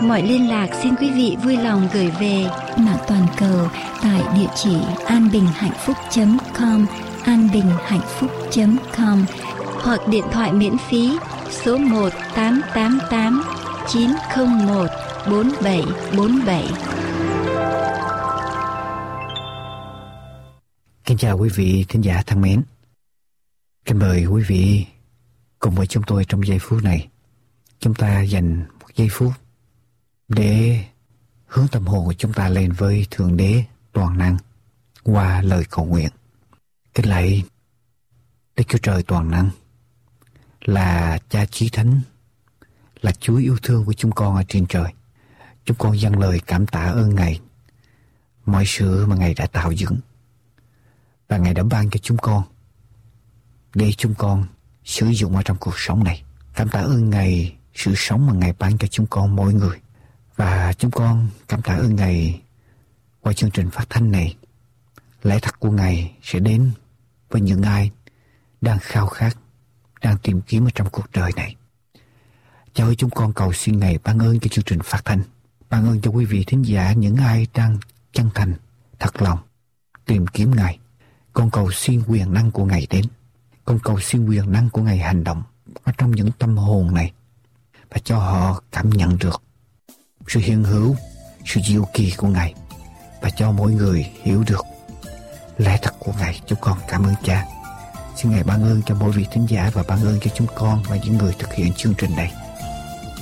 Mọi liên lạc xin quý vị vui lòng gửi về mạng toàn cầu tại địa chỉ anbinhhanhphuc.com, anbinhhanhphuc.com, hoặc điện thoại miễn phí số 1-888-901-4747. Kính chào quý vị thính giả thân mến. Kính mời quý vị cùng với chúng tôi trong giây phút này. Chúng ta dành một giây phút để hướng tâm hồn của chúng ta lên với Thượng Đế toàn năng qua lời cầu nguyện. Kính lạy Đức Chúa Trời toàn năng, là Cha Chí Thánh, là Chúa yêu thương của chúng con ở trên trời. Chúng con dâng lời cảm tạ ơn Ngài, mọi sự mà Ngài đã tạo dựng và Ngài đã ban cho chúng con để chúng con sử dụng ở trong cuộc sống này. Cảm tạ ơn Ngài sự sống mà Ngài ban cho chúng con mỗi người. Và chúng con cảm tạ ơn Ngài qua chương trình phát thanh này. Lẽ thật của Ngài sẽ đến với những ai đang khao khát, đang tìm kiếm ở trong cuộc đời này. Cha ơi, chúng con cầu xin Ngài ban ơn cho chương trình phát thanh, ban ơn cho quý vị thính giả những ai đang chân thành, thật lòng tìm kiếm Ngài. Con cầu xin quyền năng của Ngài đến. Con cầu xin quyền năng của Ngài hành động ở trong những tâm hồn này và cho họ cảm nhận được sự hiện hữu, sự diệu kỳ của Ngài, và cho mỗi người hiểu được lẽ thật của Ngài. Chúng con cảm ơn Cha. Xin Ngài ban ơn cho mỗi vị thính giả và ban ơn cho chúng con và những người thực hiện chương trình này.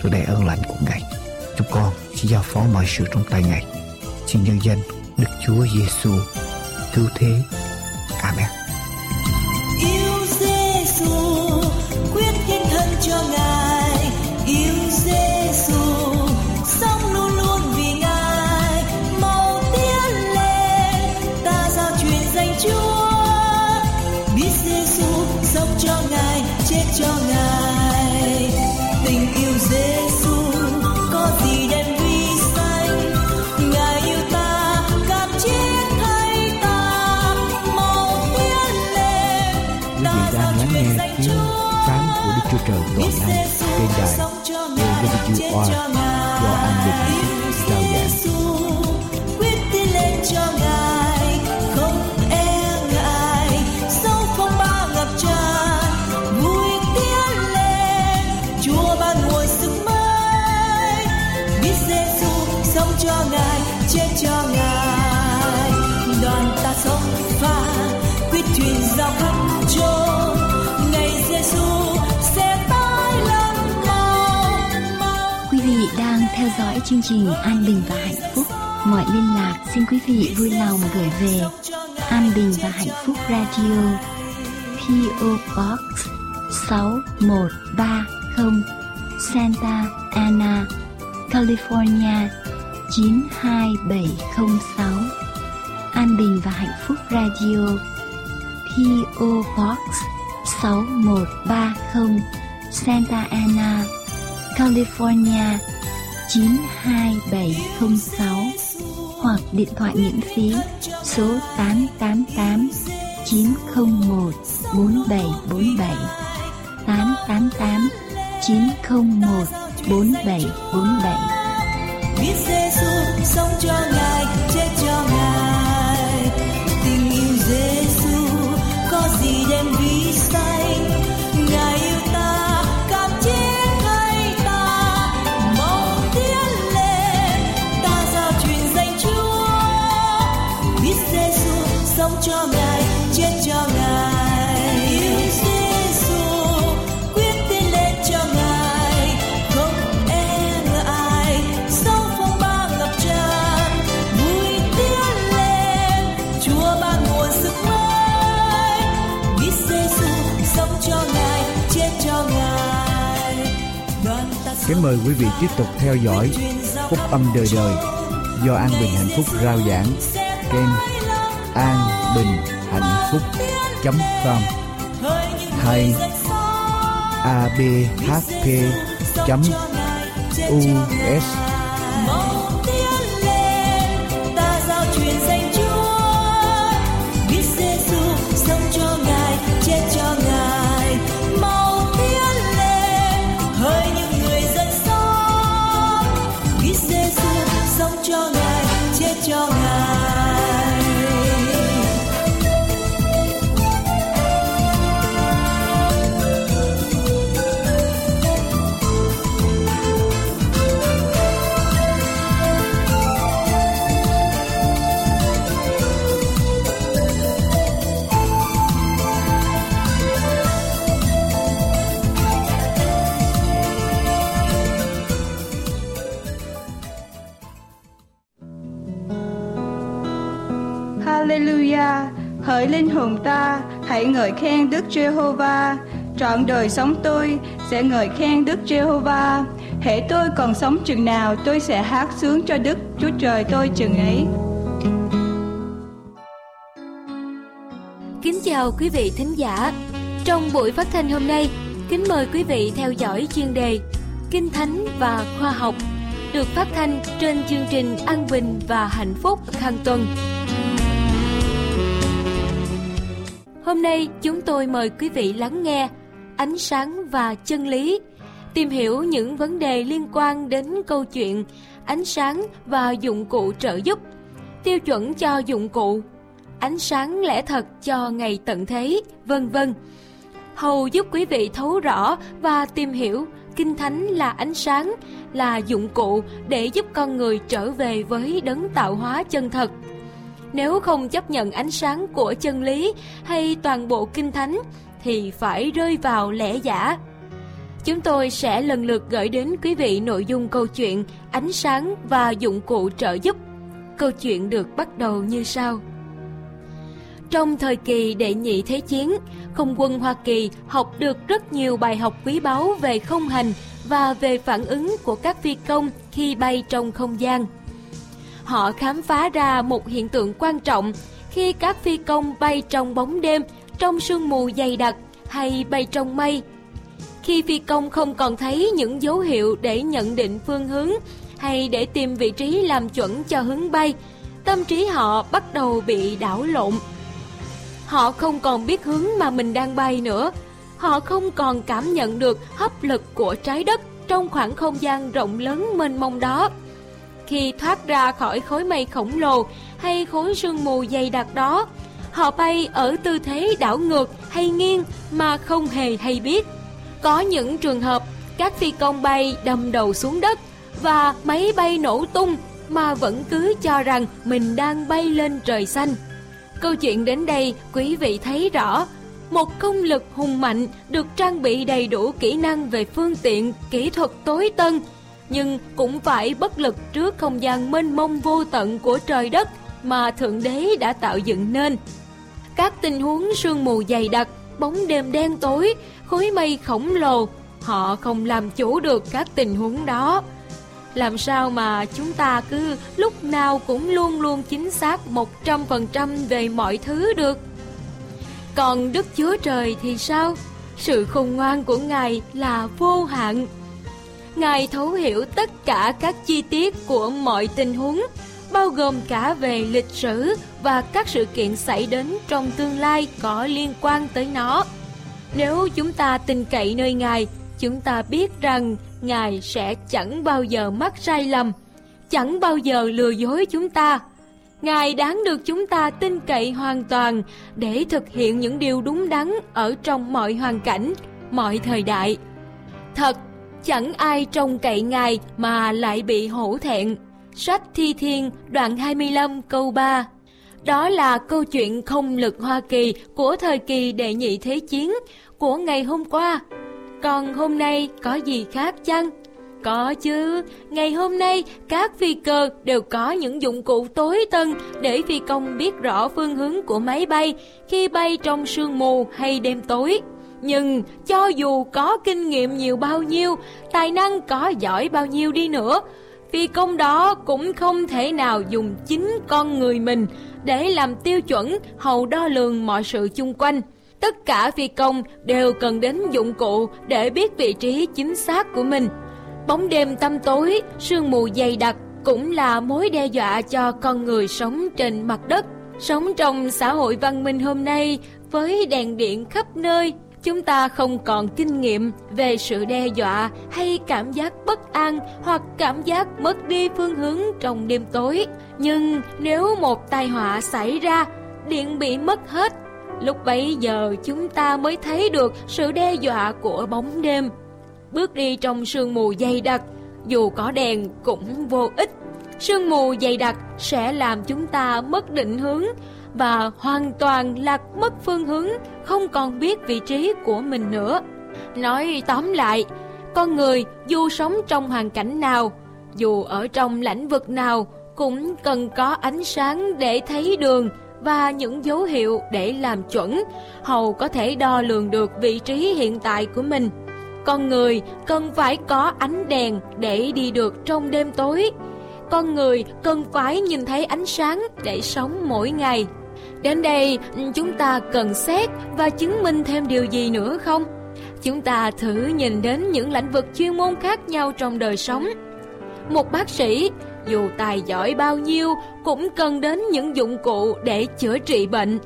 Tôi đầy ơn lành của Ngài, chúng con xin giao phó mọi sự trong tay Ngài. Xin nhân danh Đức Chúa Giêsu cứu thế. Amen. Yêu Giêsu, quyết hiến thân cho Ngài. Yêu Giêsu. Trời toàn năng trên đài AWR do An Bình Hạnh Phúc rao giảng. Quyết tin lên cho Ngài, không e ngại, sóng không bao ngập tràn, vui tiến lên, Chúa ban nguồn sức mới. Biết Giêsu sống cho Ngài, chết cho Ngài, đoàn ta sống pha quyết truyền giao khắp chốn. Ngày Giêsu đang theo dõi chương trình An Bình và Hạnh Phúc. Mọi liên lạc xin quý vị vui lòng gửi về An Bình và Hạnh Phúc Radio, PO Box 6130, Santa Ana, California 92706. An Bình và Hạnh Phúc Radio, PO Box 6130, Santa Ana, California 92706, hoặc điện thoại miễn phí số 888-901-4747, 888-901-4747. Biết Giêsu sống cho Ngài, chết cho Ngài. Tình yêu Giêsu có gì đem vi sai? Ngài yêu ta. Sống cho Ngài, chết cho Ngài. Yêu Giêsu, quyết tin lên cho Ngài, không e ngại, sóng phong ba ngập tràn, Kính mời quý vị tiếp tục theo dõi Phúc Âm Đời Đời do An Bình Hạnh Phúc rao giảng kênh anbinhhanhphuc.com hay abhp.us. Hallelujah! Hỡi linh hồn ta, hãy ngợi khen Đức Giê-hô-va. Trọn đời sống tôi sẽ ngợi khen Đức Giê-hô-va. Hễ tôi còn sống chừng nào, tôi sẽ hát sướng cho Đức Chúa Trời tôi chừng ấy. Kính chào quý vị thính giả. Trong buổi phát thanh hôm nay, kính mời quý vị theo dõi chuyên đề Kinh Thánh và Khoa học được phát thanh trên chương trình An Bình và Hạnh Phúc hàng tuần. Hôm nay chúng tôi mời quý vị lắng nghe Ánh sáng và chân lý, tìm hiểu những vấn đề liên quan đến câu chuyện ánh sáng và dụng cụ trợ giúp, tiêu chuẩn cho dụng cụ, ánh sáng lẽ thật cho ngày tận thế, vân vân. Hầu giúp quý vị thấu rõ và tìm hiểu Kinh Thánh là ánh sáng, là dụng cụ để giúp con người trở về với đấng tạo hóa chân thật. Nếu không chấp nhận ánh sáng của chân lý hay toàn bộ Kinh Thánh thì phải rơi vào lẽ giả. Chúng tôi sẽ lần lượt gửi đến quý vị nội dung câu chuyện Ánh sáng và dụng cụ trợ giúp. Câu chuyện được bắt đầu như sau. Trong thời kỳ Đệ Nhị Thế Chiến, không quân Hoa Kỳ học được rất nhiều bài học quý báu về không hành và về phản ứng của các phi công khi bay trong không gian. Họ khám phá ra một hiện tượng quan trọng khi các phi công bay trong bóng đêm, trong sương mù dày đặc hay bay trong mây. Khi phi công không còn thấy những dấu hiệu để nhận định phương hướng hay để tìm vị trí làm chuẩn cho hướng bay, tâm trí họ bắt đầu bị đảo lộn. Họ không còn biết hướng mà mình đang bay nữa. Họ không còn cảm nhận được hấp lực của trái đất trong khoảng không gian rộng lớn mênh mông đó. Khi thoát ra khỏi khối mây khổng lồ hay khối sương mù dày đặc đó, họ bay ở tư thế đảo ngược hay nghiêng mà không hề hay biết. Có những trường hợp các phi công bay đâm đầu xuống đất và máy bay nổ tung mà vẫn cứ cho rằng mình đang bay lên trời xanh. Câu chuyện đến đây quý vị thấy rõ, một công lực hùng mạnh được trang bị đầy đủ kỹ năng về phương tiện, kỹ thuật tối tân, nhưng cũng phải bất lực trước không gian mênh mông vô tận của trời đất mà Thượng Đế đã tạo dựng nên. Các tình huống sương mù dày đặc, bóng đêm đen tối, khối mây khổng lồ, họ không làm chủ được các tình huống đó. Làm sao mà chúng ta cứ lúc nào cũng luôn luôn chính xác 100% về mọi thứ được? Còn Đức Chúa Trời thì sao? Sự khôn ngoan của Ngài là vô hạn. Ngài thấu hiểu tất cả các chi tiết của mọi tình huống, bao gồm cả về lịch sử và các sự kiện xảy đến trong tương lai có liên quan tới nó. Nếu chúng ta tin cậy nơi Ngài, chúng ta biết rằng Ngài sẽ chẳng bao giờ mắc sai lầm, chẳng bao giờ lừa dối chúng ta. Ngài đáng được chúng ta tin cậy hoàn toàn để thực hiện những điều đúng đắn ở trong mọi hoàn cảnh, mọi thời đại. Thật, chẳng ai trông cậy Ngài mà lại bị hổ thẹn. Sách Thi Thiên đoạn 25 câu 3. Đó là câu chuyện không lực Hoa Kỳ của thời kỳ Đệ Nhị Thế Chiến của ngày hôm qua. Còn hôm nay có gì khác chăng? Có chứ, ngày hôm nay các phi cơ đều có những dụng cụ tối tân để phi công biết rõ phương hướng của máy bay khi bay trong sương mù hay đêm tối. Nhưng cho dù có kinh nghiệm nhiều bao nhiêu, tài năng có giỏi bao nhiêu đi nữa, phi công đó cũng không thể nào dùng chính con người mình để làm tiêu chuẩn hầu đo lường mọi sự chung quanh. Tất cả phi công đều cần đến dụng cụ để biết vị trí chính xác của mình. Bóng đêm tăm tối, sương mù dày đặc cũng là mối đe dọa cho con người sống trên mặt đất. Sống trong xã hội văn minh hôm nay, với đèn điện khắp nơi, chúng ta không còn kinh nghiệm về sự đe dọa hay cảm giác bất an hoặc cảm giác mất đi phương hướng trong đêm tối. Nhưng nếu một tai họa xảy ra, điện bị mất hết, lúc bấy giờ chúng ta mới thấy được sự đe dọa của bóng đêm. Bước đi trong sương mù dày đặc, dù có đèn cũng vô ích. Sương mù dày đặc sẽ làm chúng ta mất định hướng và hoàn toàn lạc mất phương hướng, không còn biết vị trí của mình nữa. Nói tóm lại, con người dù sống trong hoàn cảnh nào, dù ở trong lĩnh vực nào, cũng cần có ánh sáng để thấy đường và những dấu hiệu để làm chuẩn, hầu có thể đo lường được vị trí hiện tại của mình. Con người cần phải có ánh đèn để đi được trong đêm tối. Con người cần phải nhìn thấy ánh sáng để sống mỗi ngày. Đến đây, chúng ta cần xét và chứng minh thêm điều gì nữa không? Chúng ta thử nhìn đến những lĩnh vực chuyên môn khác nhau trong đời sống. Một bác sĩ, dù tài giỏi bao nhiêu, cũng cần đến những dụng cụ để chữa trị bệnh.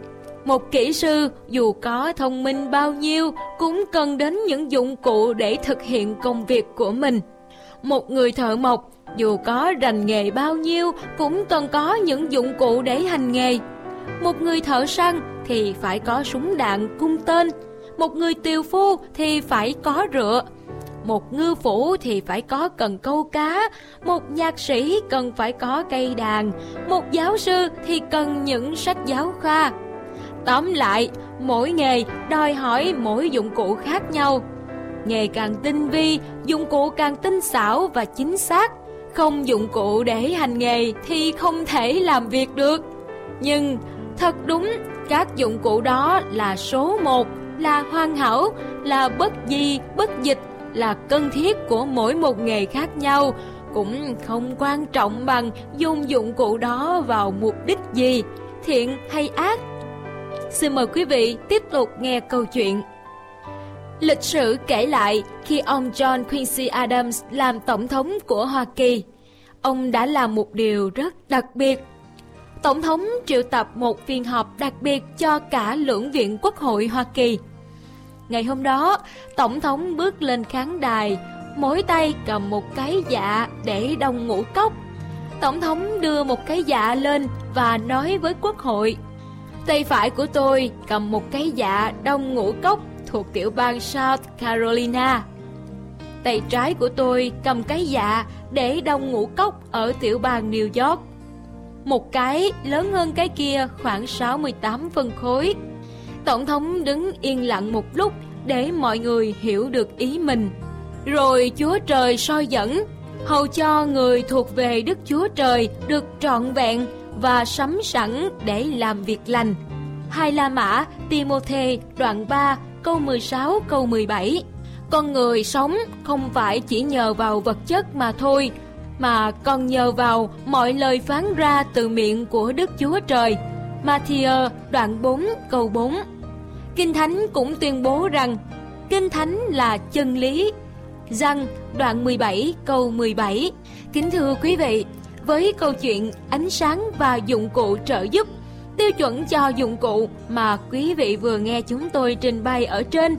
Một kỹ sư, dù có thông minh bao nhiêu, cũng cần đến những dụng cụ để thực hiện công việc của mình. Một người thợ mộc, dù có rành nghề bao nhiêu, cũng cần có những dụng cụ để hành nghề. Một người thợ săn thì phải có súng đạn, cung tên. Một người tiều phu thì phải có rựa. Một ngư phủ thì phải có cần câu cá. Một nhạc sĩ cần phải có cây đàn. Một giáo sư thì cần những sách giáo khoa. Tóm lại, mỗi nghề đòi hỏi mỗi dụng cụ khác nhau. Nghề càng tinh vi, dụng cụ càng tinh xảo và chính xác. Không dụng cụ để hành nghề thì không thể làm việc được. Nhưng thật đúng, các dụng cụ đó là số một, là hoàn hảo, là bất di, bất dịch, là cần thiết của mỗi một nghề khác nhau, cũng không quan trọng bằng dùng dụng cụ đó vào mục đích gì, thiện hay ác. Xin mời quý vị tiếp tục nghe câu chuyện. Lịch sử kể lại, khi ông John Quincy Adams làm tổng thống của Hoa Kỳ, ông đã làm một điều rất đặc biệt. Tổng thống triệu tập một phiên họp đặc biệt cho cả lưỡng viện Quốc hội Hoa Kỳ. Ngày hôm đó, tổng thống bước lên khán đài, mỗi tay cầm một cái dạ để đong ngũ cốc. Tổng thống đưa một cái dạ lên và nói với Quốc hội: "Tay phải của tôi cầm một cái dạ đong ngũ cốc thuộc tiểu bang South Carolina. Tay trái của tôi cầm cái dạ để đong ngũ cốc ở tiểu bang New York. Một cái lớn hơn cái kia khoảng 68 phân khối." Tổng thống đứng yên lặng một lúc để mọi người hiểu được ý mình. Rồi Chúa Trời soi dẫn, hầu cho người thuộc về Đức Chúa Trời được trọn vẹn và sắm sẵn để làm việc lành. 2 La Mã, Timôthê, đoạn 3, câu 16, câu 17. Con người sống không phải chỉ nhờ vào vật chất mà thôi, mà còn nhờ vào mọi lời phán ra từ miệng của Đức Chúa Trời. Matthew, đoạn 4, câu 4. Kinh Thánh cũng tuyên bố rằng Kinh Thánh là chân lý. Giăng, đoạn 17, câu 17. Kính thưa quý vị, với câu chuyện ánh sáng và dụng cụ trợ giúp, tiêu chuẩn cho dụng cụ mà quý vị vừa nghe chúng tôi trình bày ở trên,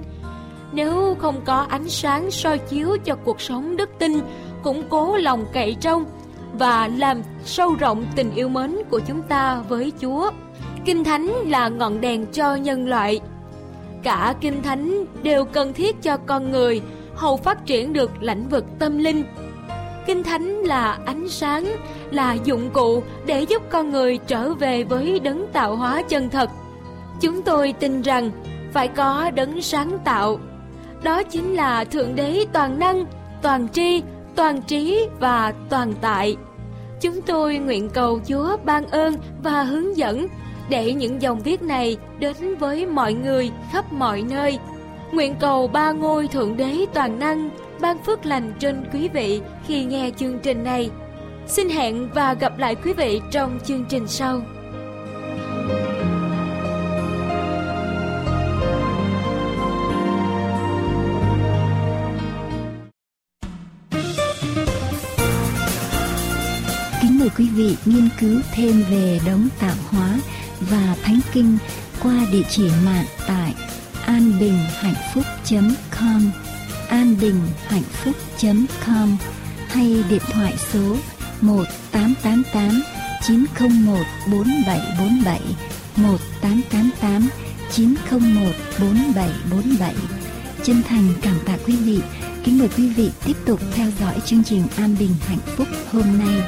nếu không có ánh sáng soi chiếu cho cuộc sống đức tin, củng cố lòng cậy trông và làm sâu rộng tình yêu mến của chúng ta với Chúa. Kinh Thánh là ngọn đèn cho nhân loại. Cả Kinh Thánh đều cần thiết cho con người hầu phát triển được lĩnh vực tâm linh. Kinh Thánh là ánh sáng, là dụng cụ để giúp con người trở về với đấng tạo hóa chân thật. Chúng tôi tin rằng phải có đấng sáng tạo. Đó chính là Thượng Đế toàn năng, toàn tri, toàn trí và toàn tại. Chúng tôi nguyện cầu Chúa ban ơn và hướng dẫn để những dòng viết này đến với mọi người khắp mọi nơi. Nguyện cầu Ba Ngôi Thượng Đế toàn năng ban phước lành trên quý vị khi nghe chương trình này. Xin hẹn và gặp lại quý vị trong chương trình sau. Kính mời quý vị nghiên cứu thêm về đấng tạo hóa và Thánh Kinh qua địa chỉ mạng tại anbinhhanhphuc.com, anbinhhanhphuc.com hay điện thoại số 1-888-901-4747, 1-888-901-4747. Chân thành cảm tạ quý vị. Kính mời quý vị tiếp tục theo dõi chương trình An Bình Hạnh Phúc hôm nay.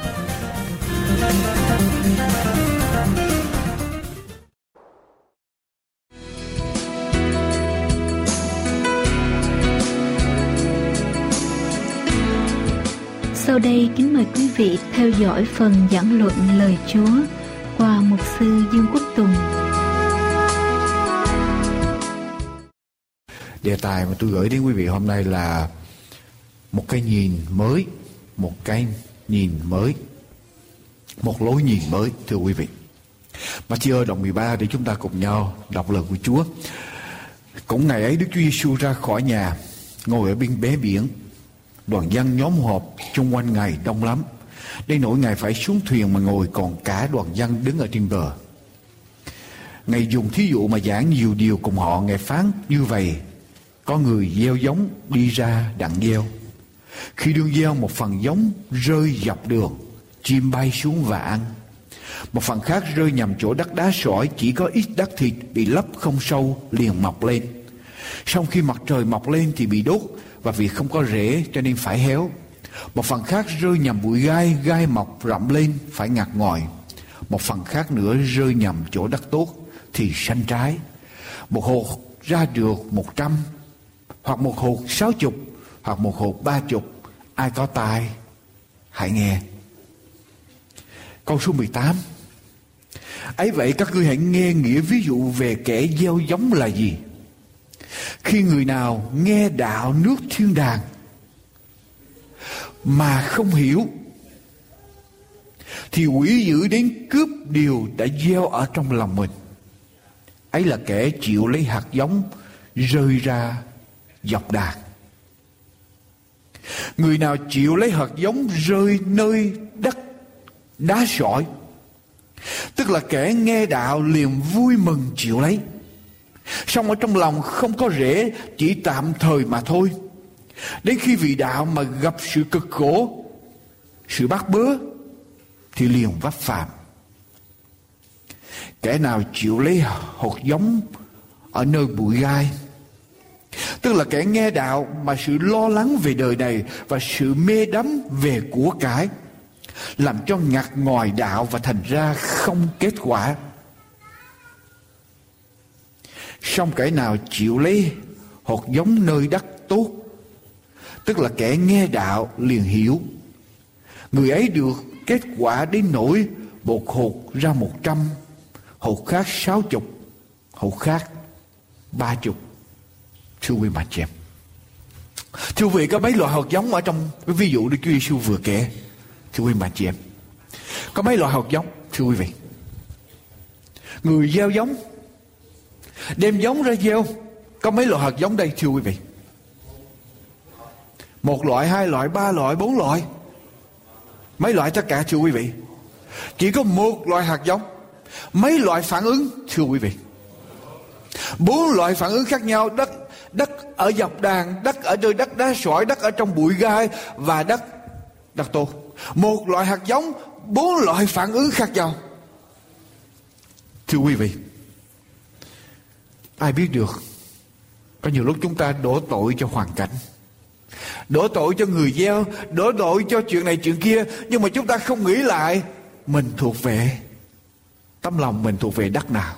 Sau đây kính mời quý vị theo dõi phần giảng luận lời Chúa qua mục sư Dương Quốc Tùng. Đề tài mà tôi gửi đến quý vị hôm nay là một cái nhìn mới, một lối nhìn mới, thưa quý vị. Matthew đoạn 13 để chúng ta cùng nhau đọc lời của Chúa. Cũng ngày ấy Đức Chúa Giêsu ra khỏi nhà, ngồi ở bên bến biển. Đoàn dân nhóm họp chung quanh Ngài đông lắm, đến nỗi Ngài phải xuống thuyền mà ngồi, còn cả đoàn dân đứng ở trên bờ. Ngài dùng thí dụ mà giảng nhiều điều cùng họ. Ngài phán như vậy: có người gieo giống đi ra đặng gieo. Khi đương gieo, một phần giống rơi dọc đường, chim bay xuống và ăn. Một phần khác rơi nhầm chỗ đất đá sỏi, chỉ có ít đất thịt, bị lấp không sâu, liền mọc lên. Song khi mặt trời mọc lên thì bị đốt, và vì không có rễ cho nên phải héo. Một phần khác rơi nhầm bụi gai, gai mọc rậm lên, phải ngạt ngòi. Một phần khác nữa rơi nhầm chỗ đất tốt thì sanh trái. Một hột ra được 100, hoặc một hột 60, hoặc một hột 30. Ai có tai hãy nghe. Câu số 18: ấy vậy các ngươi hãy nghe nghĩa ví dụ về kẻ gieo giống là gì. Khi người nào nghe đạo nước thiên đàng mà không hiểu, thì quỷ dữ đến cướp điều đã gieo ở trong lòng mình. Ấy là kẻ chịu lấy hạt giống rơi ra dọc đàng. Người nào chịu lấy hạt giống rơi nơi đất đá sỏi, tức là kẻ nghe đạo liền vui mừng chịu lấy, song ở trong lòng không có rễ, chỉ tạm thời mà thôi. Đến khi vì đạo mà gặp sự cực khổ, sự bắt bớ, thì liền vấp phạm. Kẻ nào chịu lấy hột giống ở nơi bụi gai, tức là kẻ nghe đạo mà sự lo lắng về đời này và sự mê đắm về của cải làm cho ngặt ngòi đạo, và thành ra không kết quả. Song kẻ nào chịu lấy hột giống nơi đất tốt, tức là kẻ nghe đạo liền hiểu, người ấy được kết quả đến nỗi một hột ra 100, hột khác 60, hột khác 30. Thưa quý bà chị em, thưa quý vị, có mấy loại hột giống ở trong cái ví dụ Đức Chúa Giêsu vừa kể. Thưa quý bà chị em, có mấy loại hột giống. Thưa quý vị, người gieo giống đem giống ra gieo. Có mấy loại hạt giống đây thưa quý vị? 1 loại, 2 loại, 3 loại, 4 loại. Mấy loại tất cả thưa quý vị? Chỉ có 1 loại hạt giống. Mấy loại phản ứng thưa quý vị? 4 loại phản ứng khác nhau. Đất ở dọc đàn, đất ở nơi đất đá sỏi, đất ở trong bụi gai và đất tốt. 1 loại hạt giống, 4 loại phản ứng khác nhau. Thưa quý vị, ai biết được, có nhiều lúc chúng ta đổ tội cho hoàn cảnh, đổ tội cho người gieo, đổ tội cho chuyện này chuyện kia, nhưng mà chúng ta không nghĩ lại mình thuộc về, tấm lòng mình thuộc về đất nào,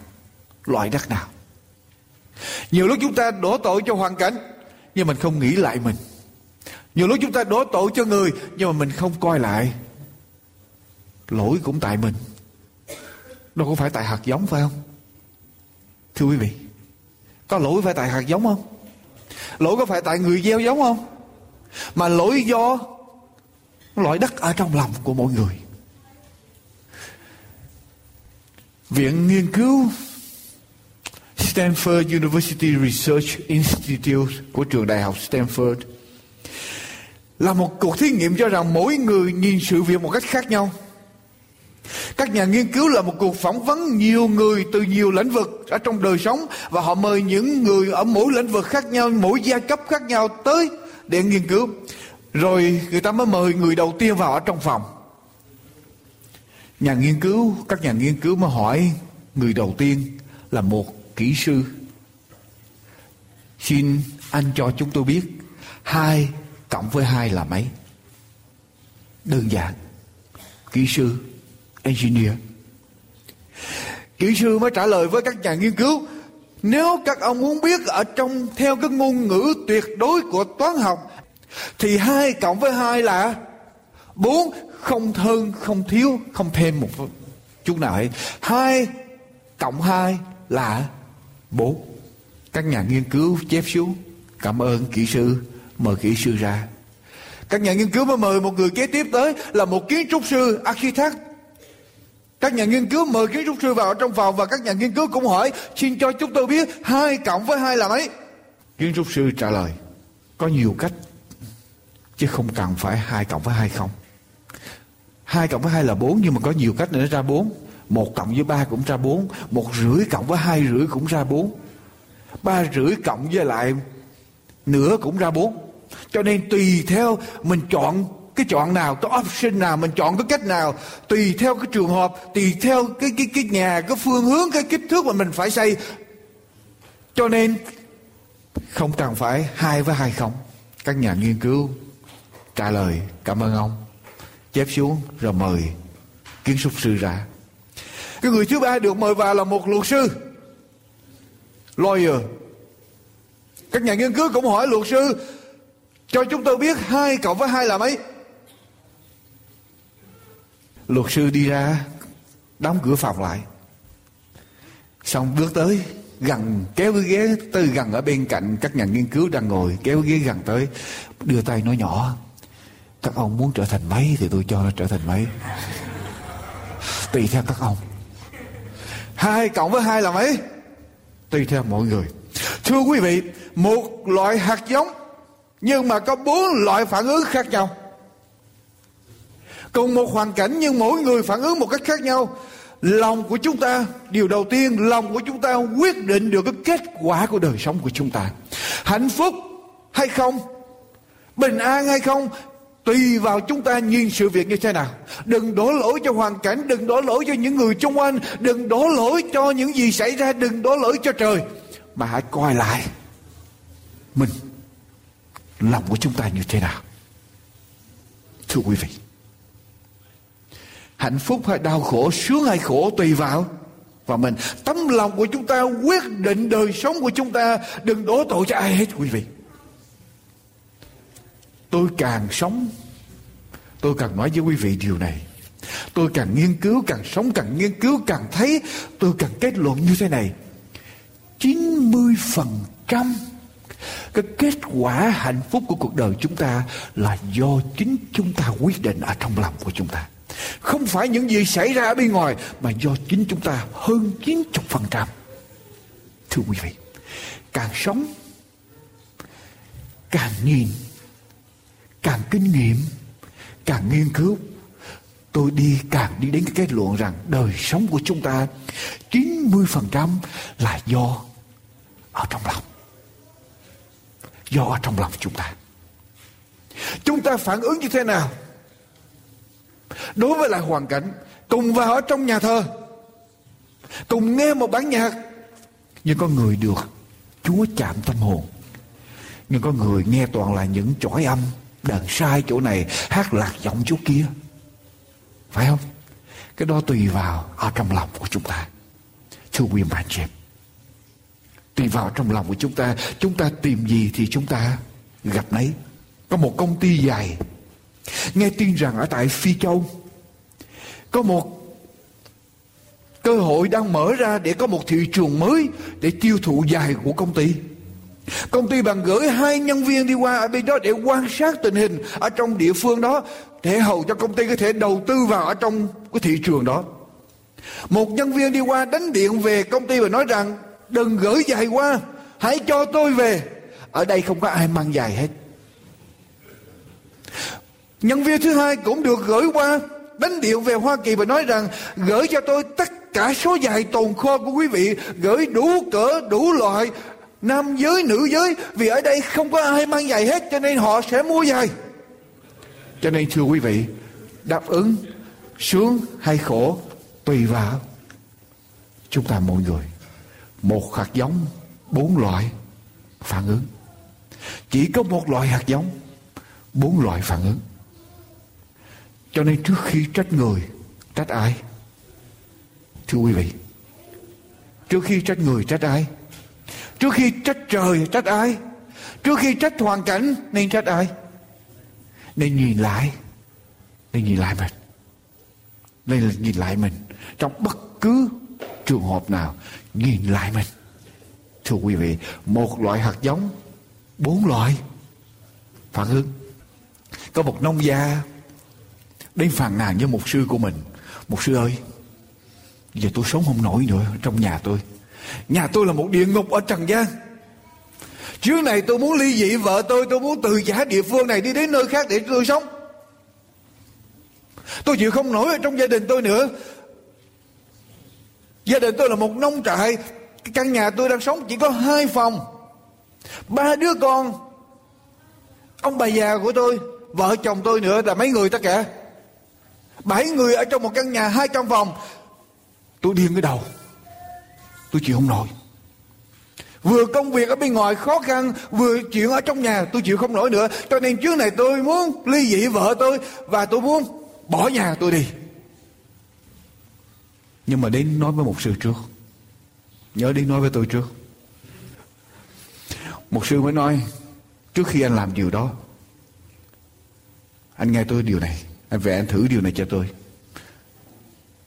loại đất nào. Nhiều lúc chúng ta đổ tội cho hoàn cảnh nhưng mình không nghĩ lại mình. Nhiều lúc chúng ta đổ tội cho người nhưng mà mình không coi lại, lỗi cũng tại mình, đâu có phải tại hạt giống phải không? Thưa quý vị, có lỗi phải tại hạt giống không? Lỗi có phải tại người gieo giống không? Mà lỗi do loại đất ở trong lòng của mỗi người. Viện nghiên cứu Stanford University Research Institute của trường đại học Stanford là một cuộc thí nghiệm cho rằng mỗi người nhìn sự việc một cách khác nhau. Các nhà nghiên cứu là một cuộc phỏng vấn nhiều người từ nhiều lĩnh vực ở trong đời sống, và họ mời những người ở mỗi lĩnh vực khác nhau, mỗi giai cấp khác nhau tới để nghiên cứu. Rồi người ta mới mời người đầu tiên vào ở trong phòng. Các nhà nghiên cứu mới hỏi người đầu tiên là một kỹ sư: xin anh cho chúng tôi biết 2 + 2 là mấy? Đơn giản. Kỹ sư, engineer. Kỹ sư mới trả lời với các nhà nghiên cứu: nếu các ông muốn biết ở trong theo cái ngôn ngữ tuyệt đối của toán học thì 2 + 2 là 4, không hơn, không thiếu, không thêm một chút nào hết. 2 + 2 là 4. Các nhà nghiên cứu chép xuống: cảm ơn kỹ sư, mời kỹ sư ra. Các nhà nghiên cứu mới mời một người kế tiếp tới là một kiến trúc sư, architect. Các nhà nghiên cứu mời kiến trúc sư vào trong phòng, và các nhà nghiên cứu cũng hỏi: xin cho chúng tôi biết 2 + 2 là mấy? Kiến trúc sư trả lời: có nhiều cách, chứ không cần phải 2 + 2 không. 2 + 2 là 4, nhưng mà có nhiều cách nữa ra 4. 1 + 3 cũng ra 4. 1 rưỡi + 2 rưỡi cũng ra 4. 3 rưỡi cộng với lại nửa cũng ra 4. Cho nên tùy theo mình chọn cái chọn nào, cái option nào, mình chọn cái cách nào, tùy theo cái trường hợp, tùy theo cái nhà, cái phương hướng, cái kích thước mà mình phải xây. Cho nên không cần phải 2 + 2 không. Các nhà nghiên cứu trả lời: cảm ơn ông. Chép xuống rồi mời kiến trúc sư ra. Cái người thứ ba được mời vào là một luật sư, lawyer. Các nhà nghiên cứu cũng hỏi luật sư: cho chúng tôi biết 2 + 2 là mấy? Luật sư đi ra, đóng cửa phòng lại, xong bước tới gần, kéo cái ghế từ gần ở bên cạnh các nhà nghiên cứu đang ngồi, kéo cái ghế gần tới, đưa tay nói nhỏ: các ông muốn trở thành mấy thì tôi cho nó trở thành mấy, tùy theo các ông. 2 + 2 là mấy? Tùy theo mọi người. Thưa quý vị, một loại hạt giống nhưng mà có 4 loại phản ứng khác nhau. Cùng một hoàn cảnh nhưng mỗi người phản ứng một cách khác nhau. Lòng của chúng ta, điều đầu tiên, lòng của chúng ta quyết định được cái kết quả của đời sống của chúng ta. Hạnh phúc hay không, bình an hay không, tùy vào chúng ta nhìn sự việc như thế nào. Đừng đổ lỗi cho hoàn cảnh, đừng đổ lỗi cho những người xung quanh, đừng đổ lỗi cho những gì xảy ra, đừng đổ lỗi cho trời, mà hãy coi lại mình, lòng của chúng ta như thế nào. Thưa quý vị, hạnh phúc hay đau khổ, sướng hay khổ tùy vào và mình. Tấm lòng của chúng ta quyết định đời sống của chúng ta. Đừng đổ tội cho ai hết quý vị. Tôi càng sống, tôi càng nói với quý vị điều này. Tôi càng nghiên cứu, càng sống, càng nghiên cứu, càng thấy, tôi càng kết luận như thế này: 90% cái kết quả hạnh phúc của cuộc đời chúng ta là do chính chúng ta quyết định ở trong lòng của chúng ta. Không phải những gì xảy ra ở bên ngoài, mà do chính chúng ta hơn 90%. Thưa quý vị, càng sống, càng nhìn, càng kinh nghiệm, càng nghiên cứu, tôi càng đi đến cái kết luận rằng đời sống của chúng ta 90% là do ở trong lòng. Do ở trong lòng chúng ta. Chúng ta phản ứng như thế nào đối với lại hoàn cảnh? Cùng vào ở trong nhà thờ, cùng nghe một bản nhạc, nhưng có người được Chúa chạm tâm hồn, nhưng có người nghe toàn là những chói âm, đàn sai chỗ này, hát lạc giọng chỗ kia. Phải không? Cái đó tùy vào ở trong lòng của chúng ta. Thưa quý bạn chị, tùy vào trong lòng của chúng ta tìm gì thì chúng ta gặp nấy. Có một công ty dài nghe tin rằng ở tại Phi Châu có một cơ hội đang mở ra để có một thị trường mới để tiêu thụ giày của công ty. Công ty bạn gửi 2 nhân viên đi qua ở bên đó để quan sát tình hình ở trong địa phương đó, để hầu cho công ty có thể đầu tư vào ở trong cái thị trường đó. Một nhân viên đi qua đánh điện về công ty và nói rằng, đừng gửi giày qua, hãy cho tôi về. Ở đây không có ai mang giày hết. Nhân viên thứ hai cũng được gửi qua, đánh điện về Hoa Kỳ và nói rằng, gửi cho tôi tất cả số giày tồn kho của quý vị, gửi đủ cỡ, đủ loại, nam giới, nữ giới, vì ở đây không có ai mang giày hết, cho nên họ sẽ mua giày. Cho nên thưa quý vị, đáp ứng sướng hay khổ tùy vào chúng ta mỗi người. Một hạt giống, 4 loại phản ứng. Chỉ có một loại hạt giống, 4 loại phản ứng. Cho nên trước khi trách người, trách ai? Thưa quý vị, trước khi trách người, trách ai? Trước khi trách trời, trách ai? Trước khi trách hoàn cảnh, nên trách ai? Nên nhìn lại. Nên nhìn lại mình. Nên nhìn lại mình. Trong bất cứ trường hợp nào, nhìn lại mình. Thưa quý vị, một loại hạt giống, 4 loại phản ứng. Có một nông gia đến phàn nàn với mục sư của mình. Mục sư ơi, giờ tôi sống không nổi nữa trong nhà tôi. Nhà tôi là một địa ngục ở trần gian. Trước này tôi muốn ly dị vợ tôi muốn từ giả địa phương này đi đến nơi khác để tôi sống. Tôi chịu không nổi ở trong gia đình tôi nữa. Gia đình tôi là một nông trại. Căn nhà tôi đang sống chỉ có 2 phòng, 3 đứa con, ông bà già của tôi, vợ chồng tôi nữa là mấy người tất cả. 7 người ở trong một căn nhà 200 phòng. Tôi điên cái đầu. Tôi chịu không nổi. Vừa công việc ở bên ngoài khó khăn, vừa chuyện ở trong nhà tôi chịu không nổi nữa. Cho nên trước này tôi muốn ly dị vợ tôi và tôi muốn bỏ nhà tôi đi. Nhưng mà đến nói với mục sư trước. Nhớ đến nói với tôi trước. Mục sư mới nói, trước khi anh làm điều đó, anh nghe tôi điều này, anh về anh thử điều này cho tôi.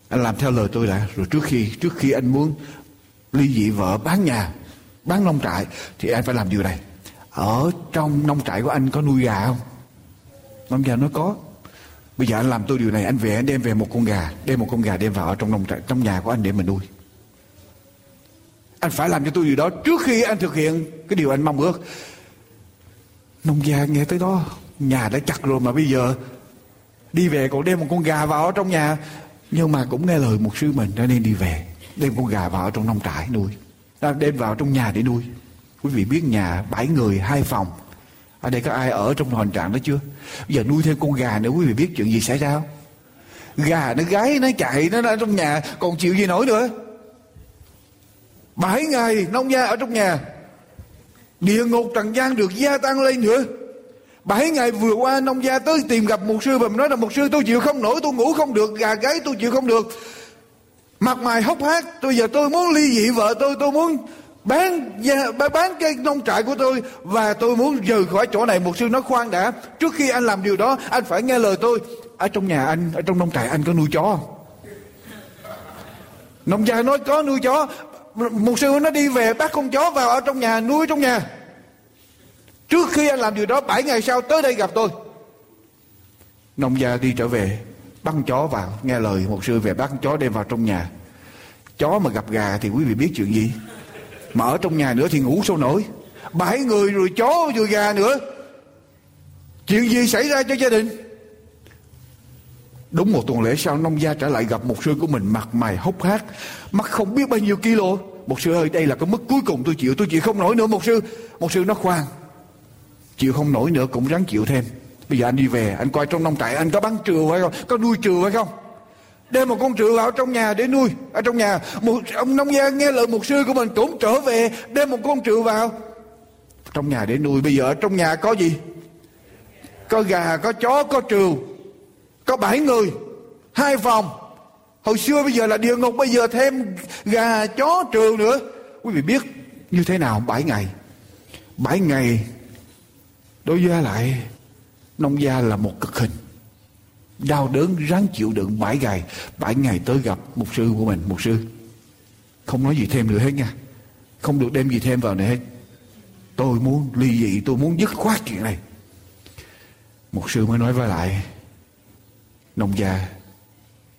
Anh làm theo lời tôi đã. Rồi trước khi anh muốn ly dị vợ, bán nhà, bán nông trại, thì anh phải làm điều này. Ở trong nông trại của anh có nuôi gà không? Nông gia nó có. Bây giờ anh làm tôi điều này, anh về anh đem về một con gà, đem vào ở trong nông trại, trong nhà của anh để mình nuôi. Anh phải làm cho tôi điều đó trước khi anh thực hiện cái điều anh mong ước. Nông gia nghe tới đó, nhà đã chặt rồi mà bây giờ đi về còn đem một con gà vào ở trong nhà. Nhưng mà cũng nghe lời mục sư mình, cho nên đi về đem con gà vào trong nông trại nuôi, đem vào trong nhà để nuôi. Quý vị biết nhà 7 người 2 phòng, ở đây có ai ở trong hoàn trạng đó chưa? Bây giờ nuôi thêm con gà nữa, quý vị biết chuyện gì xảy ra không? Gà nó gáy, nó chạy, nó ở trong nhà còn chịu gì nổi nữa. 7 ngày nông gia ở trong nhà, địa ngục trần gian được gia tăng lên nữa. 7 ngày vừa qua nông gia tới tìm gặp mục sư và mình nói là mục sư tôi chịu không nổi, tôi ngủ không được, gà gáy tôi chịu không được, mặt mày hốc hác, tôi muốn ly dị vợ tôi muốn bán cái nông trại của tôi và tôi muốn rời khỏi chỗ này. Mục sư nói khoan đã, trước khi anh làm điều đó anh phải nghe lời tôi. Ở trong nhà anh, ở trong nông trại anh có nuôi chó không? Nông gia nói có nuôi chó. Mục sư nó đi về bắt con chó vào ở trong nhà, nuôi trong nhà. Trước khi anh làm điều đó, 7 ngày sau tới đây gặp tôi. Nông gia đi trở về, bắt chó vào, nghe lời mục sư về bắt chó đem vào trong nhà. Chó mà gặp gà thì quý vị biết chuyện gì. Mà ở trong nhà nữa thì ngủ sao nổi. 7 người rồi chó rồi gà nữa. Chuyện gì xảy ra cho gia đình? Đúng một tuần lễ sau, nông gia trở lại gặp mục sư của mình, mặt mày hốc hác, mắt không biết bao nhiêu kilo. Mục sư ơi, đây là cái mức cuối cùng tôi chịu không nổi nữa mục sư. Mục sư nó khoan, chịu không nổi nữa cũng ráng chịu thêm. Bây giờ anh đi về, anh coi trong nông trại anh có bán trừ phải không, có nuôi trừ phải không, đem một con trừ vào trong nhà để nuôi ở trong nhà. Ông nông gia nghe lời mục sư của mình cũng trở về, đem một con trừ vào trong nhà để nuôi. Bây giờ ở trong nhà có gì? Có gà, có chó, có trừ, có 7 người 2 phòng. Hồi xưa bây giờ là địa ngục, bây giờ thêm gà, chó, trừ nữa. Quý vị biết như thế nào? 7 ngày đối với lại nông gia là một cực hình. Đau đớn ráng chịu đựng 7 ngày. 7 ngày tới gặp mục sư của mình. Mục sư không nói gì thêm nữa hết nha, không được đem gì thêm vào nữa hết. Tôi muốn ly dị, tôi muốn dứt khoát chuyện này. Mục sư mới nói với lại nông gia,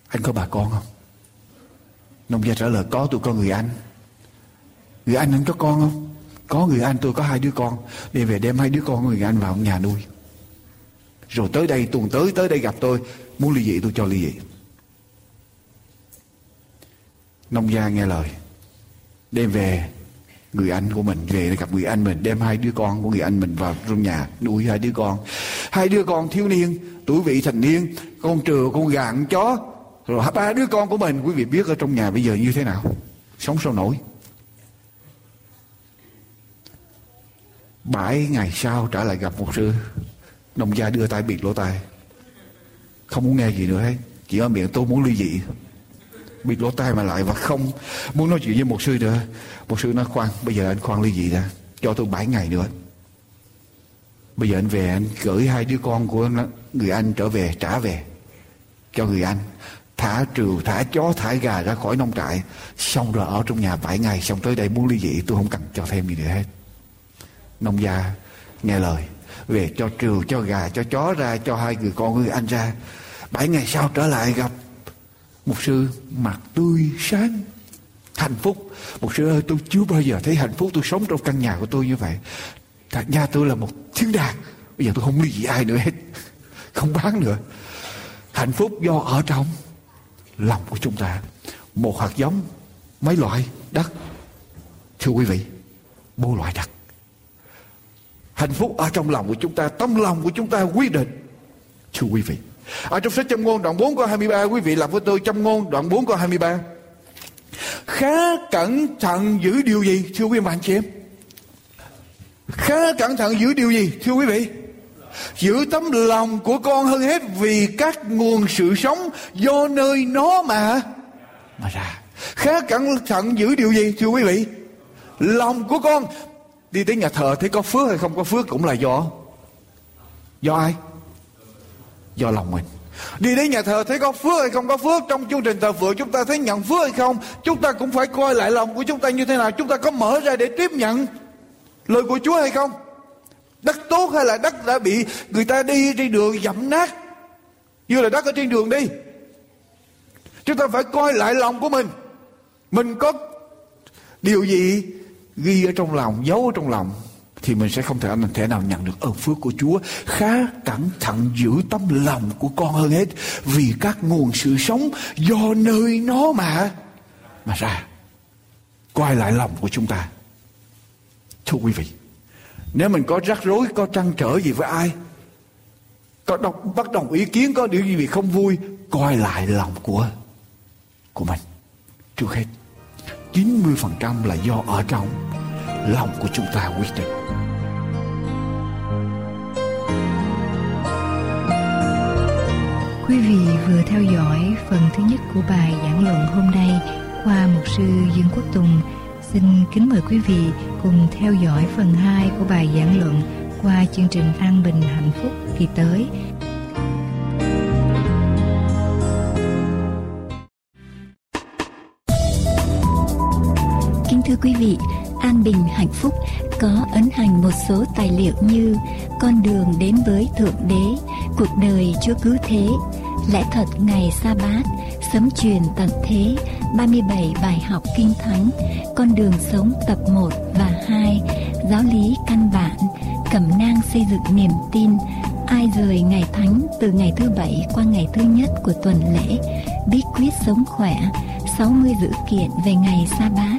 anh có bà con không? Nông gia trả lời có, tôi có người anh. Người anh có con không? Có người anh, tôi có 2 đứa con. Đi về đem 2 đứa con người anh vào nhà nuôi. Rồi tới đây, tuần tới tới đây gặp tôi, muốn ly dị tôi cho ly dị. Nông gia nghe lời, đem về người anh của mình, về gặp người anh mình, đem 2 đứa con của người anh mình vào trong nhà nuôi 2 đứa con. 2 đứa con thiếu niên, tuổi vị thành niên, con trừa, con gà, con chó. Rồi 3 đứa con của mình, quý vị biết ở trong nhà bây giờ như thế nào, sống sao nổi. 7 ngày sau trả lại gặp mục sư, nông gia đưa tay bịt lỗ tai, không muốn nghe gì nữa hết, chỉ ở miệng tôi muốn ly dị, bịt lỗ tai mà lại, và không muốn nói chuyện với mục sư nữa. Mục sư nói khoan, bây giờ anh khoan ly dị ra, cho tôi 7 ngày nữa. Bây giờ anh về, anh gửi 2 đứa con của người anh trở về, trả về cho người anh, thả trừ, thả chó, thả gà ra khỏi nông trại, xong rồi ở trong nhà 7 ngày, xong tới đây muốn ly dị, tôi không cần cho thêm gì nữa hết. Nông gia nghe lời, về cho trừ, cho gà, cho chó ra, cho 2 người con của người anh ra. 7 ngày sau trở lại gặp mục sư, mặt tươi sáng, hạnh phúc. Mục sư ơi, tôi chưa bao giờ thấy hạnh phúc, tôi sống trong căn nhà của tôi như vậy. Nhà tôi là một thiên đàng, bây giờ tôi không ly dị ai nữa hết, không bán nữa. Hạnh phúc do ở trong lòng của chúng ta. Một hạt giống, mấy loại đất? Thưa quý vị, 4 loại đất. Hạnh phúc ở trong lòng của chúng ta, tâm lòng của chúng ta quyết định. Thưa quý vị, ở trong sách Châm Ngôn đoạn 4 câu 23, quý vị làm với tôi Châm Ngôn đoạn 4 câu 23. Khá cẩn thận giữ điều gì, thưa quý vị anh chị em? Khá cẩn thận giữ điều gì, thưa quý vị? Giữ tấm lòng của con hơn hết, vì các nguồn sự sống do nơi nó mà ra. Khá cẩn thận giữ điều gì, thưa quý vị? Lòng của con. Đi tới nhà thờ thấy có phước hay không có phước cũng là do ai? Do lòng mình. Đi đến nhà thờ thấy có phước hay không có phước, trong chương trình thờ phượng chúng ta thấy nhận phước hay không, chúng ta cũng phải coi lại lòng của chúng ta như thế nào, chúng ta có mở ra để tiếp nhận lời của Chúa hay không. Đất tốt hay là đất đã bị người ta đi trên đường dẫm nát, như là đất ở trên đường đi. Chúng ta phải coi lại lòng của mình. Mình có điều gì ghi ở trong lòng, giấu ở trong lòng, thì mình sẽ không thể làm thế nào nhận được ơn phước của Chúa. Khá cẩn thận giữ tấm lòng của con hơn hết, vì các nguồn sự sống do nơi nó mà ra. Coi lại lòng của chúng ta. Thưa quý vị, nếu mình có rắc rối, có trăn trở gì với ai, có bất đồng ý kiến, có điều gì không vui, coi lại lòng của mình. Trước hết, 90% là do ở trong lòng của chúng ta quyết định. Quý vị vừa theo dõi phần thứ nhất của bài giảng luận hôm nay qua mục sư Dương Quốc Tùng. Xin kính mời quý vị cùng theo dõi phần 2 của bài giảng luận qua chương trình An Bình Hạnh Phúc kỳ tới. Kính thưa quý vị, An Bình Hạnh Phúc có ấn hành một số tài liệu như Con đường đến với Thượng Đế, Cuộc đời Chúa cứu thế, Lẽ thật ngày sa bát, Sấm truyền tận thế, 37 bài học kinh thánh, Con đường sống tập 1 và 2, Giáo lý căn bản, Cẩm nang xây dựng niềm tin, Ai rời ngày thánh từ ngày thứ 7 qua ngày thứ nhất của tuần lễ, Bí quyết sống khỏe, 60 dữ kiện về ngày sa bát,